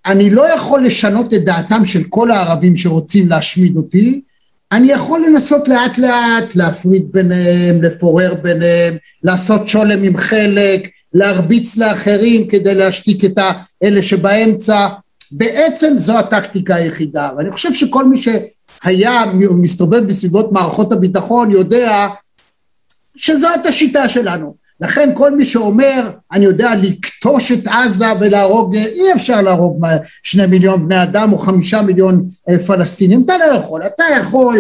אני לא יכול לשנות את דעתם של כל הערבים שרוצים להשמיד אותי, אני יכול לנסות לאט לאט, להפריד ביניהם, לפורר ביניהם, לעשות שולם עם חלק, להרביץ לאחרים כדי להשתיק את האלה שבאמצע, בעצם זו הטקטיקה היחידה, ואני חושב שכל מי שהיה מסתובב בסביבות מערכות הביטחון יודע שזאת השיטה שלנו, לכן כל מי שאומר, אני יודע לקטוש את עזה ולהרוג, אי אפשר להרוג שני מיליון בני אדם או חמישה מיליון פלסטינים, אתה לא יכול, אתה יכול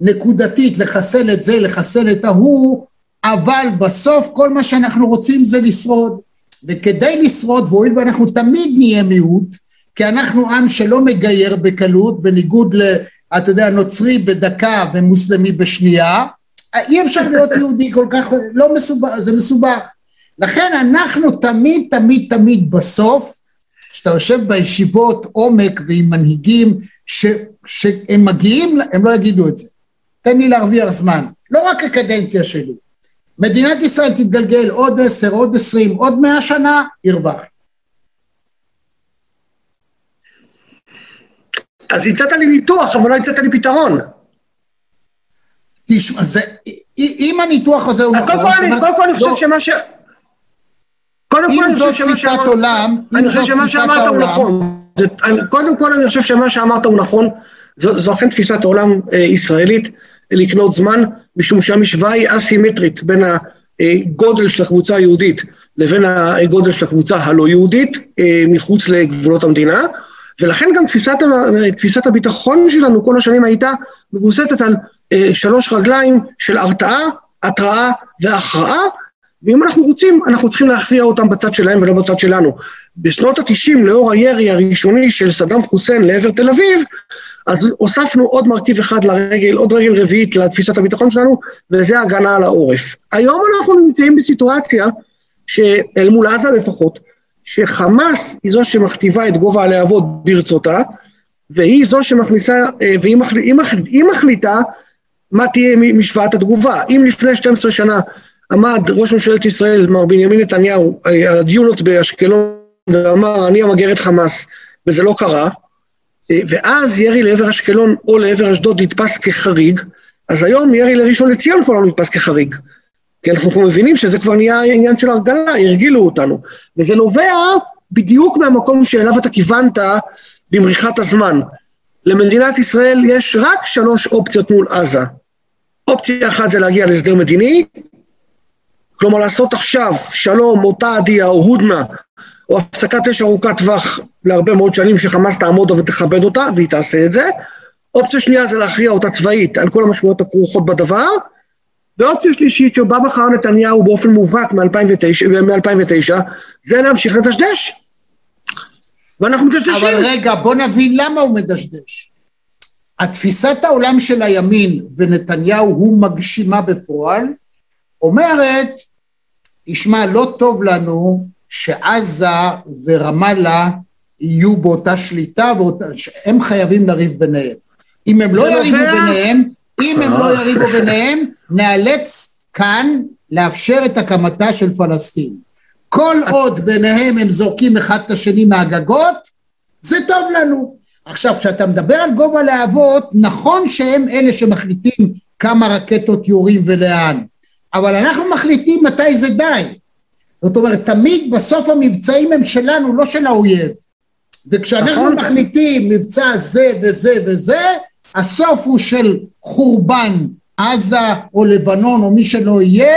נקודתית לחסל את זה, לחסל את ההוא, אבל בסוף כל מה שאנחנו רוצים זה לשרוד, וכדי לשרוד, והואיל ואנחנו תמיד נהיה מיעוט, כי אנחנו עם שלא מגייר בקלות, בניגוד ל, אתה יודע, נוצרי בדקה ומוסלמי בשנייה, אי אפשר להיות יהודי כל כך, לא מסובך, זה מסובך. לכן אנחנו תמיד, תמיד, תמיד בסוף, כשאתה יושב בישיבות עומק ועם מנהיגים, שהם מגיעים, הם לא יגידו את זה. תן לי להרוויח זמן, לא רק הקדנציה שלי. מדינת ישראל תתגלגל עוד עשר, עוד עשרים, עוד מאה שנה, ירווח. אז הצעת לי ניתוח, אבל לא הצעת לי פתרון. תשמע, זה, אם הניתוח הזה הוא נכון, קודם כל אני חושב שמה ש... קודם כל אני חושב שמה שאמרת... אני חושב שמה שאמרת הוא נכון. קודם כל אני חושב שמה שאמרת הוא נכון, זו אכן תפיסת העולם ישראלית, לקנות זמן, משום שהמשוואה היא אסימטרית, בין הגודל של הקבוצה היהודית, לבין הגודל של הקבוצה הלא יהודית, מחוץ לגבולות המדינה, ולכן גם תפיסת, תפיסת הביטחון שלנו כל השנים הייתה מבוססת על אה, שלוש רגליים של הרתעה, התראה והכרעה, ואם אנחנו רוצים, אנחנו צריכים להכריע אותם בצד שלהם ולא בצד שלנו. בשנות ה-תשעים, לאור הירי הראשוני של סדאם חוסיין לעבר תל אביב, אז הוספנו עוד מרכיב אחד לרגל, עוד רגל רביעית לתפיסת הביטחון שלנו, וזה הגנה על העורף. היום אנחנו נמצאים בסיטואציה, שאל מול עזה לפחות, שחמאס היא זו שמכתיבה את גובה הלהבות ברצותה, והיא זו שמכניסה, והיא מחליט, היא מחליט, היא מחליטה מה תהיה משוואת התגובה. אם לפני שתים עשרה שנה עמד ראש ממשלת ישראל, מר בנימין נתניהו, על הדיונות באשקלון, ואמר, אני אמגר את חמאס, וזה לא קרה, ואז ירי לעבר אשקלון או לעבר אשדוד נתפס כחריג, אז היום ירי לראשון לציון כבר לא נתפס כחריג. כי אנחנו כבר מבינים שזה כבר נהיה העניין של הרגלה, הרגילו אותנו, וזה נובע בדיוק מהמקום שאליו אתה כיוונת במריחת הזמן. למדינת ישראל יש רק שלוש אופציות מול עזה. אופציה אחת זה להגיע להסדר מדיני, כלומר לעשות עכשיו שלום או תעדיה או הודנה, או הפסקת אש ארוכת טווח להרבה מאוד שנים שחמאס תעמוד ותכבד אותה, והיא תעשה את זה. אופציה שנייה זה להכריע אותה צבאית על כל המשמעויות הכרוכות בדבר, ואופציה שלישית שבא בחר נתניהו באופן מובהק מ-אלפיים ותשע, זה להמשיך לדשדש. ואנחנו מדשדשים. אבל רגע, בוא נבין למה הוא מדשדש. התפיסת העולם של הימין ונתניהו הוא מגשימה בפועל, אומרת, ישמע, לא טוב לנו שעזה ורמאללה יהיו באותה שליטה, הם חייבים לריב ביניהם. אם הם לא יריבו ביניהם, אם הם לא יריבו ביניהם, נאלץ כאן לאפשר את הקמתה של פלסטין. כל עוד ביניהם הם זורקים אחד את השני מהגגות, זה טוב לנו. עכשיו, כשאתה מדבר על גובה להבות, נכון שהם אלה שמחליטים כמה רקטות יורים ולאן, אבל אנחנו מחליטים מתי זה די. זאת אומרת, תמיד בסוף המבצעים הם שלנו, לא של האויב. וכשאנחנו מחליטים מבצע זה וזה וזה, הסוף הוא של חורבן עזה או לבנון או מי שלא יהיה,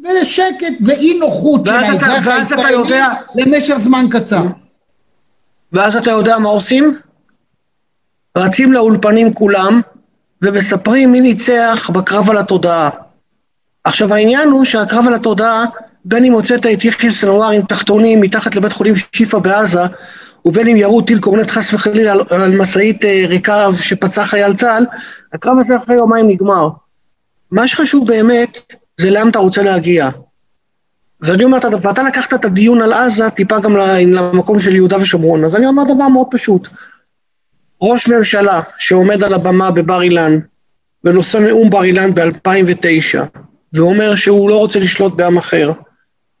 ושקט ואי נוחות של האזרח הישראלי למשך זמן קצר. ואז אתה יודע מה עושים? רצים לאולפנים כולם ומספרים מי ניצח בקרב על התודעה. עכשיו העניין הוא שהקרב על התודעה, בין אם הוצאת את יחיא סנוואר עם תחתונים מתחת לבית חולים שיפה בעזה, ובין אם ירו טיל קורנט חס וחלילה על, על משאית ריקב שפצע חייל צה"ל, הקרב הזה אחרי יומיים נגמר. מה שחשוב באמת זה לאן אתה רוצה להגיע. ואני אומר, ואתה לקחת את הדיון על עזה טיפה גם למקום של יהודה ושומרון, אז אני אומר דבר מאוד פשוט. ראש ממשלה שעומד על הבמה בבר אילן, ונושא נאום בר אילן ב-אלפיים ותשע, ואומר שהוא לא רוצה לשלוט בעם אחר,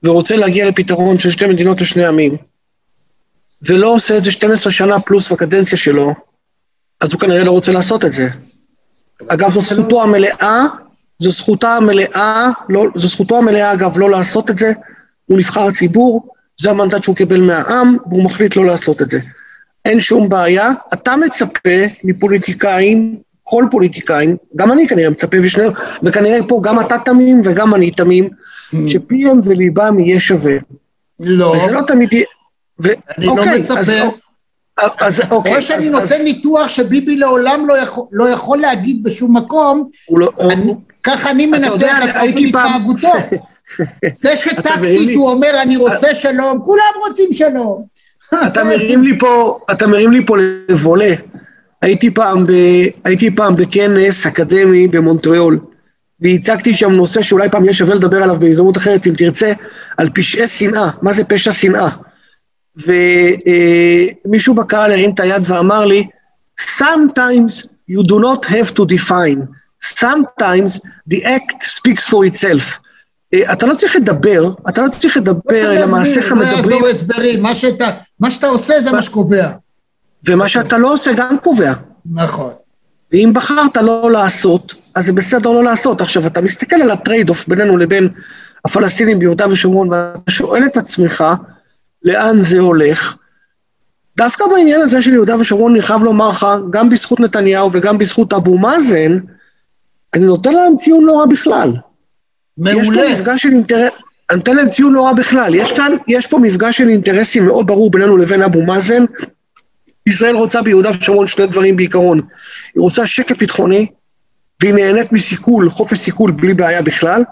ורוצה להגיע לפתרון של שתי מדינות לשני עמים, ולא עושה את זה שתים עשרה שנה פלוס בקדנציה שלו, אז הוא כנראה לא רוצה לעשות את זה. אגב, זו זכותו המלאה, זו זכותו המלאה, לא, זו זכותו המלאה אגב לא לעשות את זה, הוא נבחר ציבור, זה המנדט שהוא קיבל מהעם, והוא מחליט לא לעשות את זה. אין שום בעיה, אתה מצפה מפוליטיקאים, כל פוליטיקאים, גם אני כנראה מצפה ושניהם, וכנראה פה גם אתה תמים וגם אני תמים, שפיהם וליבם יהיה שווה. לא. וזה לא תמיד יהיה... אני לא מצפה, או שאני נותן ניתוח שביבי לעולם לא יכול להגיד בשום מקום, ככה אני מנתח את אופן התנהגותו. זה שטקטית הוא אומר אני רוצה שלום, כולם רוצים שלום. אתה מרים לי פה, אתה מרים לי פה לבולה. הייתי פעם ב, הייתי פעם בכנס אקדמי במונטריאול, והצגתי שם נושא שאולי פעם יהיה שווה לדבר עליו בהזדמנות אחרת, אם תרצה, על פשעי שנאה. מה זה פשע שנאה? ומישהו בקהל הרים את היד ואמר לי, sometimes you do not have to define, sometimes the act speaks for itself. אתה לא צריך לדבר, אתה לא צריך לדבר, אלא מעשיך מדברים. מה שאתה עושה זה מה שקובע. ומה שאתה לא עושה גם קובע. נכון. ואם בחרת לא לעשות, אז זה בסדר לא לעשות. עכשיו, אתה מסתכל על הטרייד-אוף בינינו לבין הפלסטינים ביהודה ושומרון, ואתה שואל את עצמך, לאן זה הולך? דווקא בעניין הזה של יהודה ושומרון, אני חייב לומר לך, גם בזכות נתניהו וגם בזכות אבו מאזן, אני נותן להם ציון לא רע בכלל. מעולה. יש פה מפגש של אינטרס, אני נותן להם ציון לא רע בכלל, יש, כאן, יש פה מפגש של אינטרסים מאוד ברור בינינו לבין אבו מאזן. ישראל רוצה ביהודה ושומרון שני דברים בעיקרון, היא רוצה שקט ביטחוני, והיא נהנית מסיכול, חופש סיכול בלי בעיה בכלל,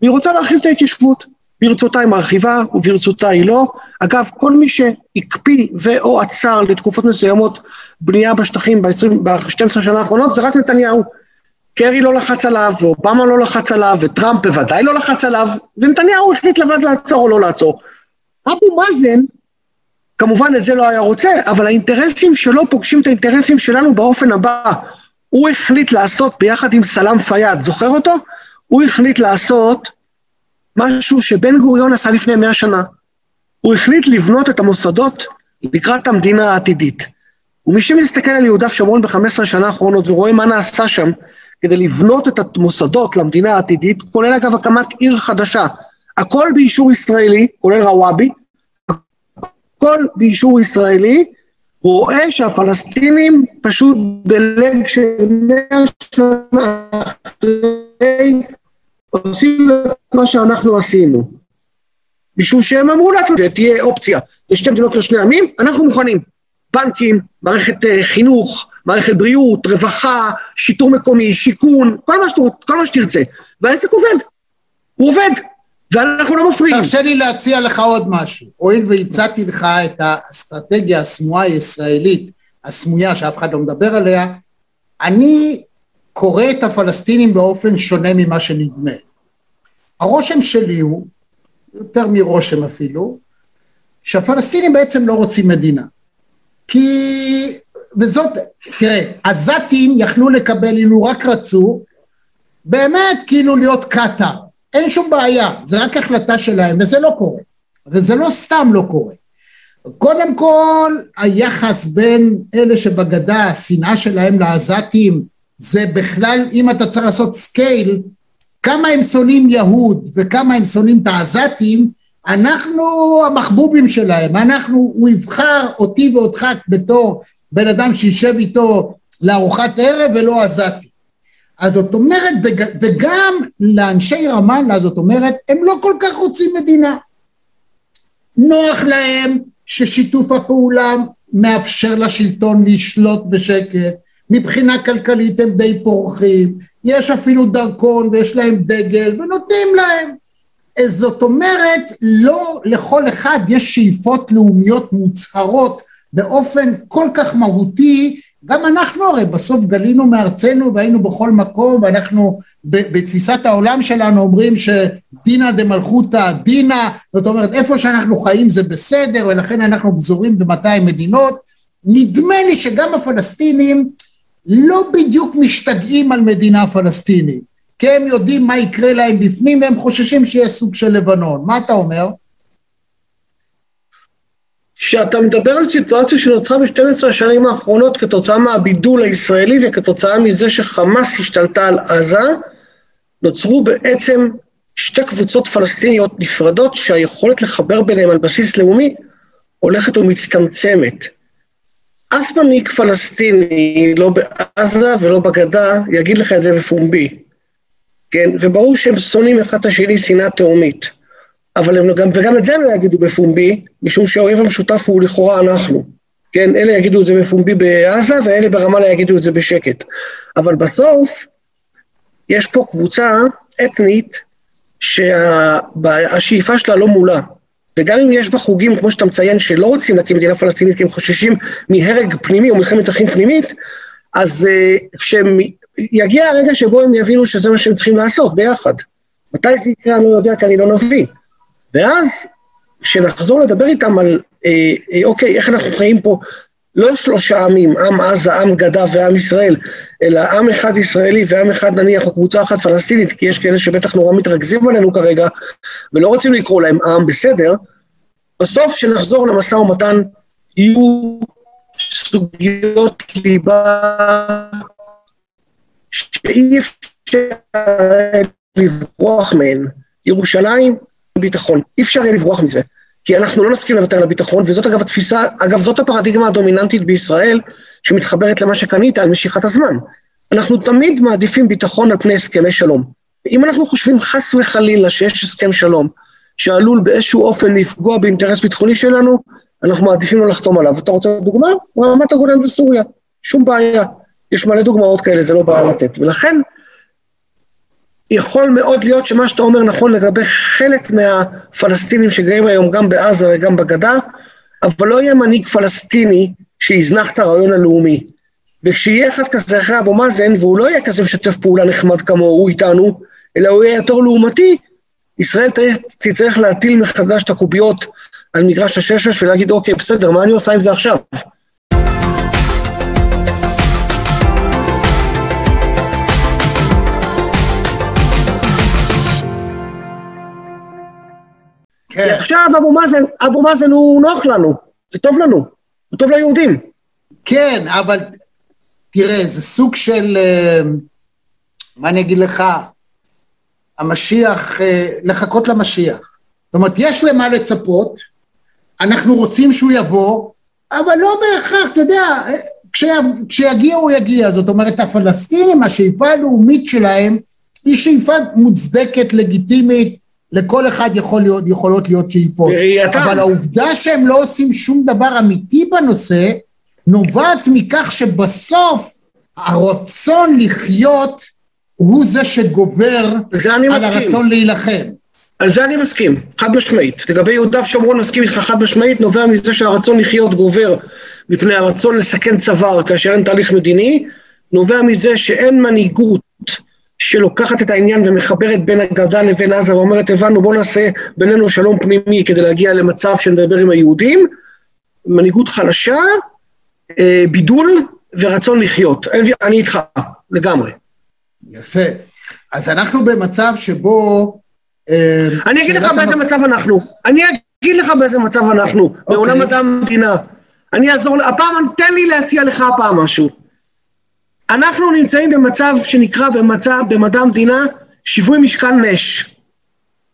והיא רוצה להרחיב את ההתיישבות, ברצותה היא מרחיבה וברצותה היא לא. אגב, כל מי שהקפיא ואו עצר לתקופות מסוימות בנייה בשטחים ב-שתים עשרה שנה האחרונות, זה רק נתניהו. קרי לא לחץ עליו, ואובמה לא לחץ עליו, וטראמפ בוודאי לא לחץ עליו, ונתניהו החליט לבד לעצור או לא לעצור. אבו מאזן, כמובן את זה לא היה רוצה, אבל האינטרסים שלו פוגשים את האינטרסים שלנו באופן הבא. הוא החליט לעשות ביחד עם סלאם פיאד, זוכר אותו? הוא החליט לעשות משהו שבן גוריון עשה לפני מאה שנה. הוא החליט לבנות את המוסדות לקראת המדינה העתידית. ומי שמסתכל על יהודה ושומרון ב-חמש עשרה שנה האחרונות, ורואה מה נעשה שם, כדי לבנות את המוסדות למדינה העתידית, כולל אגב הקמת עיר חדשה, הכל באישור ישראלי, כולל רוואבי, הכל באישור ישראלי, רואה שהפלסטינים פשוט בלג של מאה שנה אחרי, עושים את מה שאנחנו עשינו. משום שהם אמרו לעצמם, תהיה אופציה, לשתי מדינות לשני עמים, אנחנו מוכנים. בנקים, מערכת חינוך, מערכת בריאות, רווחה, שיטור מקומי, שיקון, כל מה שתרצה. והעסק עובד. הוא עובד. ואנחנו לא מפריעים. תרשה לי להציע לך עוד משהו. הואיל והצעתי לך את האסטרטגיה הסמויה הישראלית, הסמויה שאף אחד לא מדבר עליה, אני קורא את הפלסטינים באופן שונה ממה שנדמה. הרושם שלי הוא יותר מרושם אפילו, שהפלסטינים בעצם לא רוצים מדינה. כי, וזאת, תראה, עזתים יכלו לקבל אילו רק רצו, באמת כאילו להיות קטר, אין שום בעיה, זה רק החלטה שלהם, וזה לא קורה, וזה לא סתם לא קורה. קודם כל, היחס בין אלה שבגדה, השנאה שלהם לעזתים, זה בכלל, אם אתה צריך לעשות סקייל, כמה הם שונאים יהוד, וכמה הם שונאים את העזתים, אנחנו המחבובים שלהם, אנחנו, הוא יבחר אותי ואותך בתור בן אדם שישב איתו לארוחת ערב ולא עזתי. אז זאת אומרת, וגם לאנשי רמאללה, זאת אומרת, הם לא כל כך רוצים מדינה. נוח להם ששיתוף הפעולה מאפשר לשלטון לשלוט בשקט, מבחינה כלכלית הם די פורחים, יש אפילו דרכון ויש להם דגל ונותנים להם. אז זאת אומרת, לא לכל אחד יש שאיפות לאומיות מוצהרות באופן כל כך מהותי, גם אנחנו הרי בסוף גלינו מארצנו והיינו בכל מקום, ואנחנו בתפיסת העולם שלנו אומרים שדינה דמלכותא דינה, זאת אומרת איפה שאנחנו חיים זה בסדר, ולכן אנחנו בזורים ב-מאתיים מדינות, נדמה לי שגם הפלסטינים לא בדיוק משתגעים על מדינה פלסטינית, כי הם יודעים מה יקרה להם בפנים, והם חוששים שיהיה סוג של לבנון. מה אתה אומר? שאתה מדבר על סיטואציה שנוצרה ב-שתים עשרה השנים האחרונות, כתוצאה מהבידול הישראלי, וכתוצאה מזה שחמאס השתלטה על עזה, נוצרו בעצם שתי קבוצות פלסטיניות נפרדות, שהיכולת לחבר ביניהם על בסיס לאומי, הולכת ומצטמצמת. אף מנהיג פלסטיני, לא בעזה ולא בגדה, יגיד לך את זה בפומבי. כן, וברור שהם שונאים אחד את השני שנאה תהומית, אבל הם גם, וגם את זה הם לא יגידו בפומבי, משום שהאויב המשותף הוא לכאורה אנחנו, כן, אלה יגידו את זה בפומבי בעזה, ואלה ברמאללה יגידו את זה בשקט, אבל בסוף, יש פה קבוצה אתנית, שהשאיפה שלה לא מולה, וגם אם יש בה חוגים, כמו שאתה מציין, שלא רוצים להקים מדינה פלסטינית, כי הם חוששים מהרג פנימי, או מלחמת אחים פנימית, אז כשהם... יגיע הרגע שבו הם יבינו שזה מה שהם צריכים לעשות, ביחד. מתי זה יקרה, אני לא יודע, כי אני לא נביא. ואז, כשנחזור לדבר איתם על, אה, אה, אוקיי, איך אנחנו חיים פה, לא שלושה עמים, עם עזה, עם גדה ועם ישראל, אלא עם אחד ישראלי ועם אחד נניח, או קבוצה אחת פלסטינית, כי יש כאלה שבטח נורא מתרכזים עלינו כרגע, ולא רוצים לקרוא להם עם בסדר, בסוף, כשנחזור למשא ומתן, יהיו סוגיות ליבה, שאי אפשר לברוח מהן, ירושלים וביטחון, אי אפשר לברוח מזה, כי אנחנו לא נסכים לוותר לביטחון, וזאת אגב התפיסה, אגב זאת הפרדיגמה הדומיננטית בישראל, שמתחברת למה שקנית על משיכת הזמן, אנחנו תמיד מעדיפים ביטחון על פני הסכמי שלום, אם אנחנו חושבים חס וחלילה שיש הסכם שלום, שעלול באיזשהו אופן לפגוע באינטרס ביטחוני שלנו, אנחנו מעדיפים לא לחתום עליו, אתה רוצה דוגמה? רמת הגולן בסוריה, שום בעיה, יש מלא דוגמאות כאלה, זה לא בא לתת, ולכן יכול מאוד להיות שמה שאתה אומר נכון לגבי חלק מהפלסטינים שגרים היום גם בעזה וגם בגדה, אבל לא יהיה מנהיג פלסטיני שיזנח את הרעיון הלאומי, וכשיהיה אחד כזה אחרי אבו מאזן, והוא לא יהיה כזה משתף פעולה נחמד כמו הוא איתנו, אלא הוא יהיה יותר לעומתי, ישראל תצטרך להטיל מחדש את הקוביות על מגרש השש-שש ולהגיד אוקיי בסדר, מה אני עושה עם זה עכשיו? כי עכשיו אבו מאזן, אבו מאזן הוא נוח לנו, זה טוב לנו, הוא טוב ליהודים. כן, אבל תראה, זה סוג של, מה אני אגיד לך, המשיח, לחכות למשיח. זאת אומרת, יש למה לצפות, אנחנו רוצים שהוא יבוא, אבל לא בהכרח, אתה יודע, כשיגיע הוא יגיע, זאת אומרת, הפלסטינים, השאיפה הלאומית שלהם, היא שאיפה מוצדקת, לגיטימית, לכל אחד יכול להיות, יכולות להיות שאיפות, אבל העובדה שהם לא עושים שום דבר אמיתי בנושא, נובעת מכך שבסוף הרצון לחיות הוא זה שגובר על הרצון להילחם. על זה אני מסכים, חד משמעית. לגבי יהודה ושומרון מסכים איתך חד משמעית, נובע מזה שהרצון לחיות גובר מפני הרצון לסכן צוואר כאשר אין תהליך מדיני, נובע מזה שאין מנהיגות, שלוקחת את העניין ומחברת בין הגדה לבין עזה, ואומרת, הבנו, בוא נעשה בינינו שלום פנימי, כדי להגיע למצב שנדבר עם היהודים, מנהיגות חלשה, בידול ורצון לחיות. אני איתך, לגמרי. יפה. אז אנחנו במצב שבו... אני אגיד לך באיזה מצב אנחנו. אני אגיד לך באיזה מצב אנחנו. בעולם אדם מדינה. אני אעזור, הפעם, תן לי להציע לך הפעם משהו. אנחנו נמצאים במצב שנקרא במצב, במדע המדינה, שיווי משקל נש.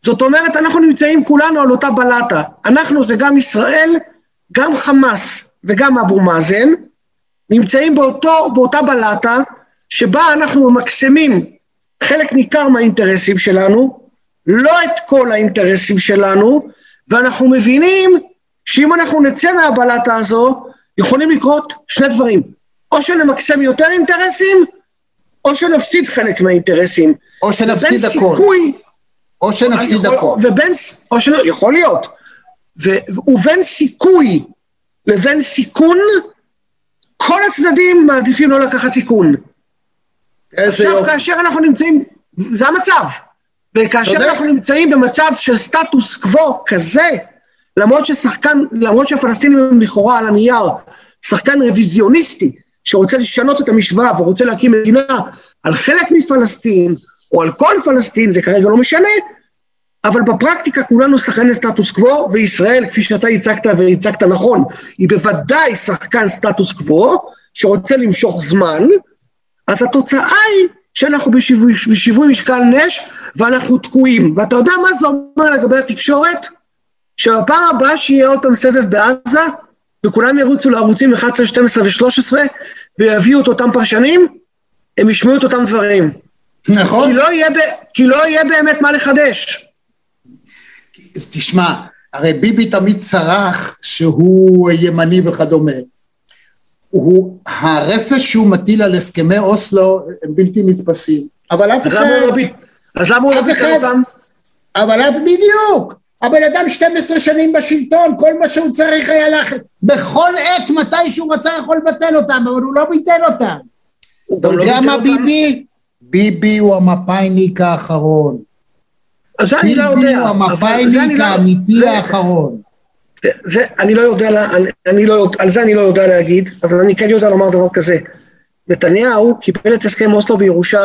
זאת אומרת, אנחנו נמצאים כולנו על אותה בלטה. אנחנו זה גם ישראל, גם חמאס וגם אבו מאזן, נמצאים באותו, באותה בלטה, שבה אנחנו מקסמים חלק ניכר מהאינטרסים שלנו, לא את כל האינטרסים שלנו, ואנחנו מבינים שאם אנחנו נצא מהבלטה הזו, יכולים לקרות שני דברים. או שנמקסם יותר אינטרסים, או שנפסיד חלק מהאינטרסים. או שנפסיד הכל. סיכוי, או שנפסיד יכול, הכל. ובין, או שנ, יכול להיות. ו, ובין סיכוי לבין סיכון, כל הצדדים מעדיפים לא לקחת סיכון. עכשיו, יופי. כאשר אנחנו נמצאים, זה המצב. וכאשר צודק. אנחנו נמצאים במצב של סטטוס קוו כזה, למרות ששחקן, למרות שהפלסטינים הם לכאורה על הנייר, שחקן רוויזיוניסטי, שרוצה לשנות את המשוואה ורוצה להקים מדינה על חלק מפלסטין, או על כל פלסטין, זה כרגע לא משנה, אבל בפרקטיקה כולנו שחקן סטטוס קוו, וישראל, כפי שאתה הצגת והצגת נכון, היא בוודאי שחקן סטטוס קוו, שרוצה למשוך זמן, אז התוצאה היא שאנחנו בשיווי, בשיווי משקל נש, ואנחנו תקועים. ואתה יודע מה זה אומר לגבי התקשורת? שבפעם הבאה שיהיה עוד פעם סבב בעזה, וכולם ירוצו לערוצים אחת עשרה, שתים עשרה ושלוש עשרה, ויביאו את אותם פרשנים, הם ישמעו את אותם דברים. נכון. כי לא יהיה, כי לא יהיה באמת מה לחדש. אז תשמע, הרי ביבי תמיד צרח שהוא ימני וכדומה. הוא, הרפש שהוא מטיל על הסכמי אוסלו הם בלתי נתפסים. אבל אף אחד... אז למה הוא לא ביטל אותם? אבל אף בדיוק. הבן אדם שתים עשרה שנים בשלטון, כל מה שהוא צריך היה לך, בכל עת מתי שהוא רצה יכול לבטל אותם, אבל הוא לא ביטל אותם. אתה יודע מה ביבי? ביבי הוא המפאיניק האחרון. ביבי הוא המפאיניק האמיתי האחרון. אני לא יודע, על זה אני לא יודע להגיד, אבל אני כן יודע לומר דבר כזה. נתניהו קיבל את הסכם אוסלו בירושה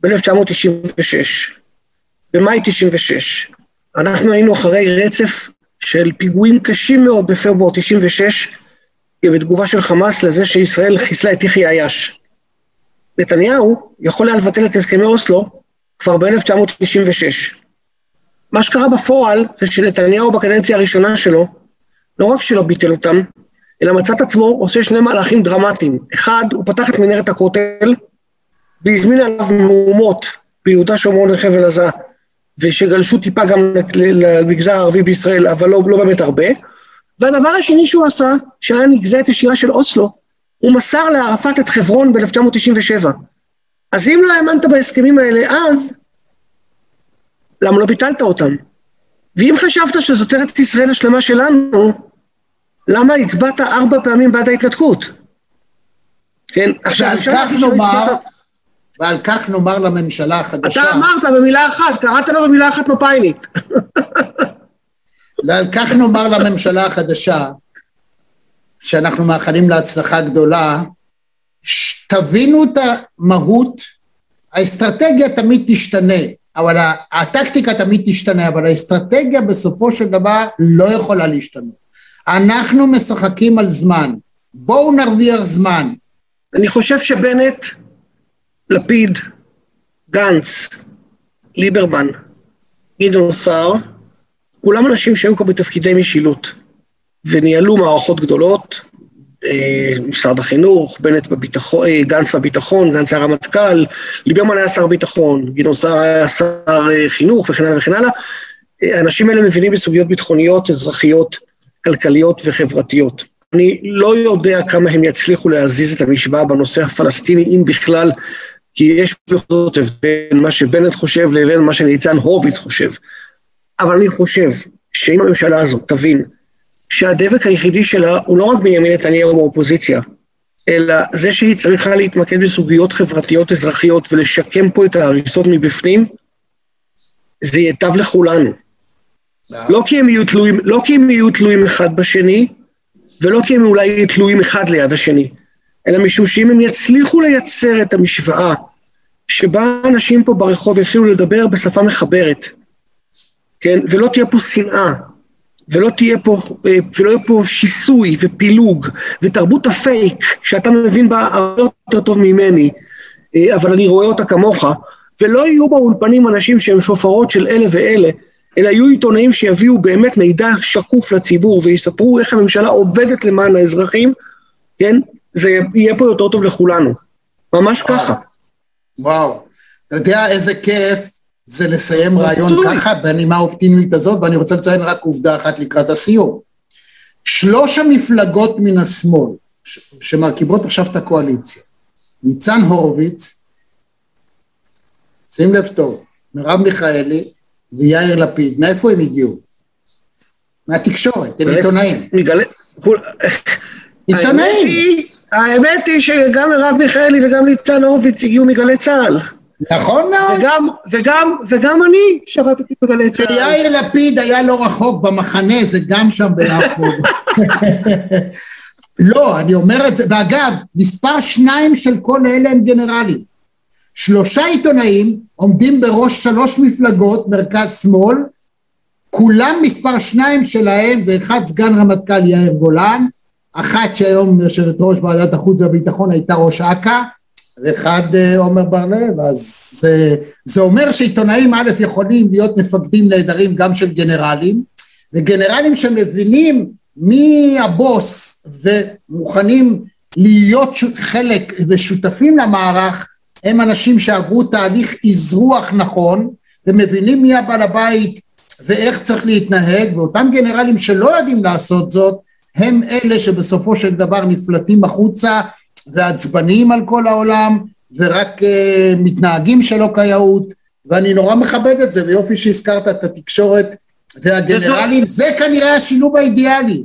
ב-אלף תשע מאות תשעים ושש. במאי תשעים ושש. אנחנו היינו אחרי רצף של פיגועים קשים מאוד בפברואר תשעים ושש, בתגובה של חמאס לזה שישראל חיסלה את יחיא עיאש. נתניהו יכול היה לבטל את הסכמי אוסלו כבר ב-אלף תשע מאות תשעים ושש. מה שקרה בפועל זה שנתניהו בקדנציה הראשונה שלו, לא רק שלא ביטל אותם, אלא מצא את עצמו עושה שני מהלכים דרמטיים. אחד, הוא פתח את מנהרת הכותל, והזמין עליו מהומות ביהודה שומרון לחבל עזה, ושגלשו טיפה גם למגזר הערבי בישראל, אבל לא, לא באמת הרבה. והדבר השני שהוא עשה, שהיה נגזרת ישירה של אוסלו, הוא מסר לערפאת את חברון ב-אלף תשע מאות תשעים ושבע. אז אם לא האמנת בהסכמים האלה אז, למה לא ביטלת אותם? ואם חשבת שזאת ארץ ישראל השלמה שלנו, למה הצבעת ארבע פעמים בעד ההתנתקות? כן, עכשיו... ועל כך נאמר... ועל כך נאמר לממשלה החדשה... אתה אמרת במילה אחת, קראת לו במילה אחת מפאיניק. ועל כך נאמר לממשלה החדשה, שאנחנו מאחלים להצלחה גדולה, תבינו את המהות, האסטרטגיה תמיד תשתנה, אבל הטקטיקה תמיד תשתנה, אבל האסטרטגיה בסופו של דבר לא יכולה להשתנה. אנחנו משחקים על זמן, בואו נרוויח זמן. אני חושב שבנט... לפיד, גנץ, ליברמן, גדעון סער, כולם אנשים שהיו כבר בתפקידי משילות, וניהלו מערכות גדולות, משרד החינוך, בנט בביטחון, גנץ בביטחון, גנץ היה רמטכ"ל, ליברמן היה שר ביטחון, גדעון סער היה שר חינוך וכן הלאה וכן הלאה. האנשים האלה מבינים בסוגיות ביטחוניות, אזרחיות, כלכליות וחברתיות. אני לא יודע כמה הם יצליחו להזיז את המשוואה בנושא הפלסטיני, אם בכלל, כי יש בכל זאת בין מה שבנט חושב לבין מה שניצן הורוביץ חושב. אבל אני חושב שאם הממשלה הזאת תבין שהדבק היחידי שלה הוא לא רק בנימין נתניהו באופוזיציה, אלא זה שהיא צריכה להתמקד בסוגיות חברתיות אזרחיות ולשקם פה את ההריסות מבפנים, זה ייטב לכולנו. לא כי הם יהיו תלויים, לא כי הם יהיו תלויים אחד בשני, ולא כי הם אולי יהיו תלויים אחד ליד השני, אלא משום שאם הם יצליחו לייצר את המשוואה, שבה אנשים פה ברחוב יתחילו לדבר בשפה מחברת, כן? ולא תהיה פה שנאה, ולא תהיה פה, ולא יהיה פה שיסוי ופילוג, ותרבות הפייק, שאתה מבין בה הרבה יותר טוב ממני, אבל אני רואה אותה כמוך, ולא יהיו באולפנים אנשים שהם שופרות של אלה ואלה, אלא יהיו עיתונאים שיביאו באמת מידע שקוף לציבור, ויספרו איך הממשלה עובדת למען האזרחים, כן? זה יהיה פה יותר טוב לכולנו. ממש ככה. וואו, אתה יודע איזה כיף זה לסיים רעיון ככה, בנימה האופטימית הזאת, ואני רוצה לציין רק עובדה אחת לקראת הסיום. שלוש המפלגות מן השמאל, שמרכיבות עכשיו את הקואליציה, ניצן הורוביץ, שים לב טוב, מרב מיכאלי ויאיר לפיד, מאיפה הם הגיעו? מהתקשורת, הם עיתונאים. עיתונאים. האמת היא שגם מרב מיכאלי וגם ניצן הורוביץ הגיעו מגלי צה"ל. נכון מאוד. וגם, וגם, וגם אני שרתתי בגלי צה"ל. ויאיר לפיד היה לא רחוק במחנה, זה גם שם באפו. לא, אני אומר את זה, ואגב, מספר שניים של כל אלה הם גנרלים. שלושה עיתונאים עומדים בראש שלוש מפלגות, מרכז שמאל, כולם מספר שניים שלהם, זה אחד סגן רמטכ"ל יאיר גולן, אחת שהיום יושבת ראש ועדת החוץ והביטחון הייתה ראש אכ"א, ואחד עומר ברלב, אז זה, זה אומר שעיתונאים א' יכולים להיות מפקדים נהדרים גם של גנרלים, וגנרלים שמבינים מי הבוס ומוכנים להיות חלק ושותפים למערך, הם אנשים שעברו תהליך אזרוח נכון, ומבינים מי הבעל הבית ואיך צריך להתנהג, ואותם גנרלים שלא יודעים לעשות זאת, הם אלה שבסופו של דבר נפלטים החוצה, ועצבניים על כל העולם, ורק uh, מתנהגים שלא כיאות, ואני נורא מכבד את זה, ויופי שהזכרת את התקשורת והגנרלים, וזו... זה כנראה השילוב האידיאלי.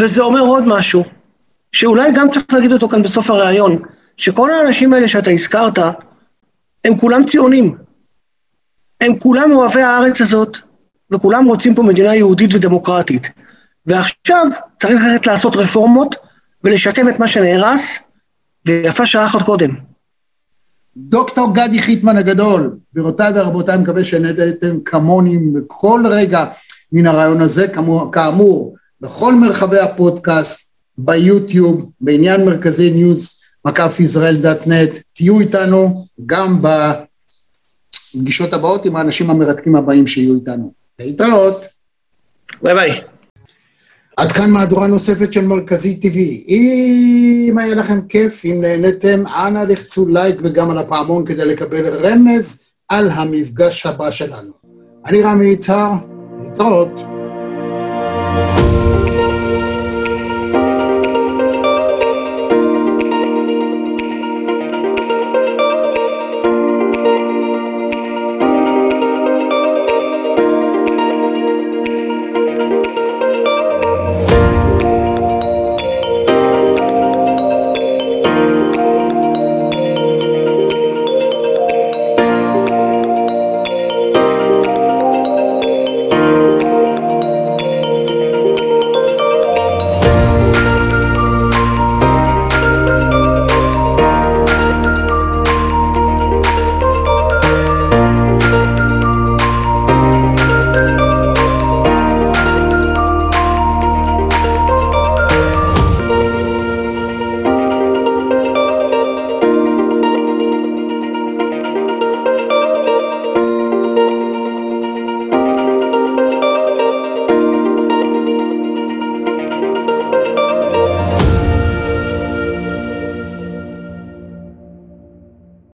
וזה אומר עוד משהו, שאולי גם צריך להגיד אותו כאן בסוף הרעיון, שכל האנשים האלה שאתה הזכרת, הם כולם ציונים, הם כולם אוהבי הארץ הזאת, וכולם רוצים פה מדינה יהודית ודמוקרטית, ועכשיו צריך ללכת לעשות רפורמות, ולשקם את מה שנהרס, ויפה שעה אחת קודם. דוקטור גדי חיטמן הגדול, גבירותיי ורבותיי, מקווה שנהנתם כמוני בכל רגע מן הרעיון הזה, כמו, כאמור, בכל מרחבי הפודקאסט, ביוטיוב, בעניין מרכזי ניוז, מקף ישראל דאט נט, תהיו איתנו גם בפגישות הבאות עם האנשים המרתקים הבאים שיהיו איתנו. להתראות. ביי ביי. עד כאן מהדורה נוספת של מרכזי טי וי. אם היה לכם כיף, אם נהנתם, אנא לחצו לייק וגם על הפעמון כדי לקבל רמז על המפגש הבא שלנו. אני רמי יצהר, להתראות.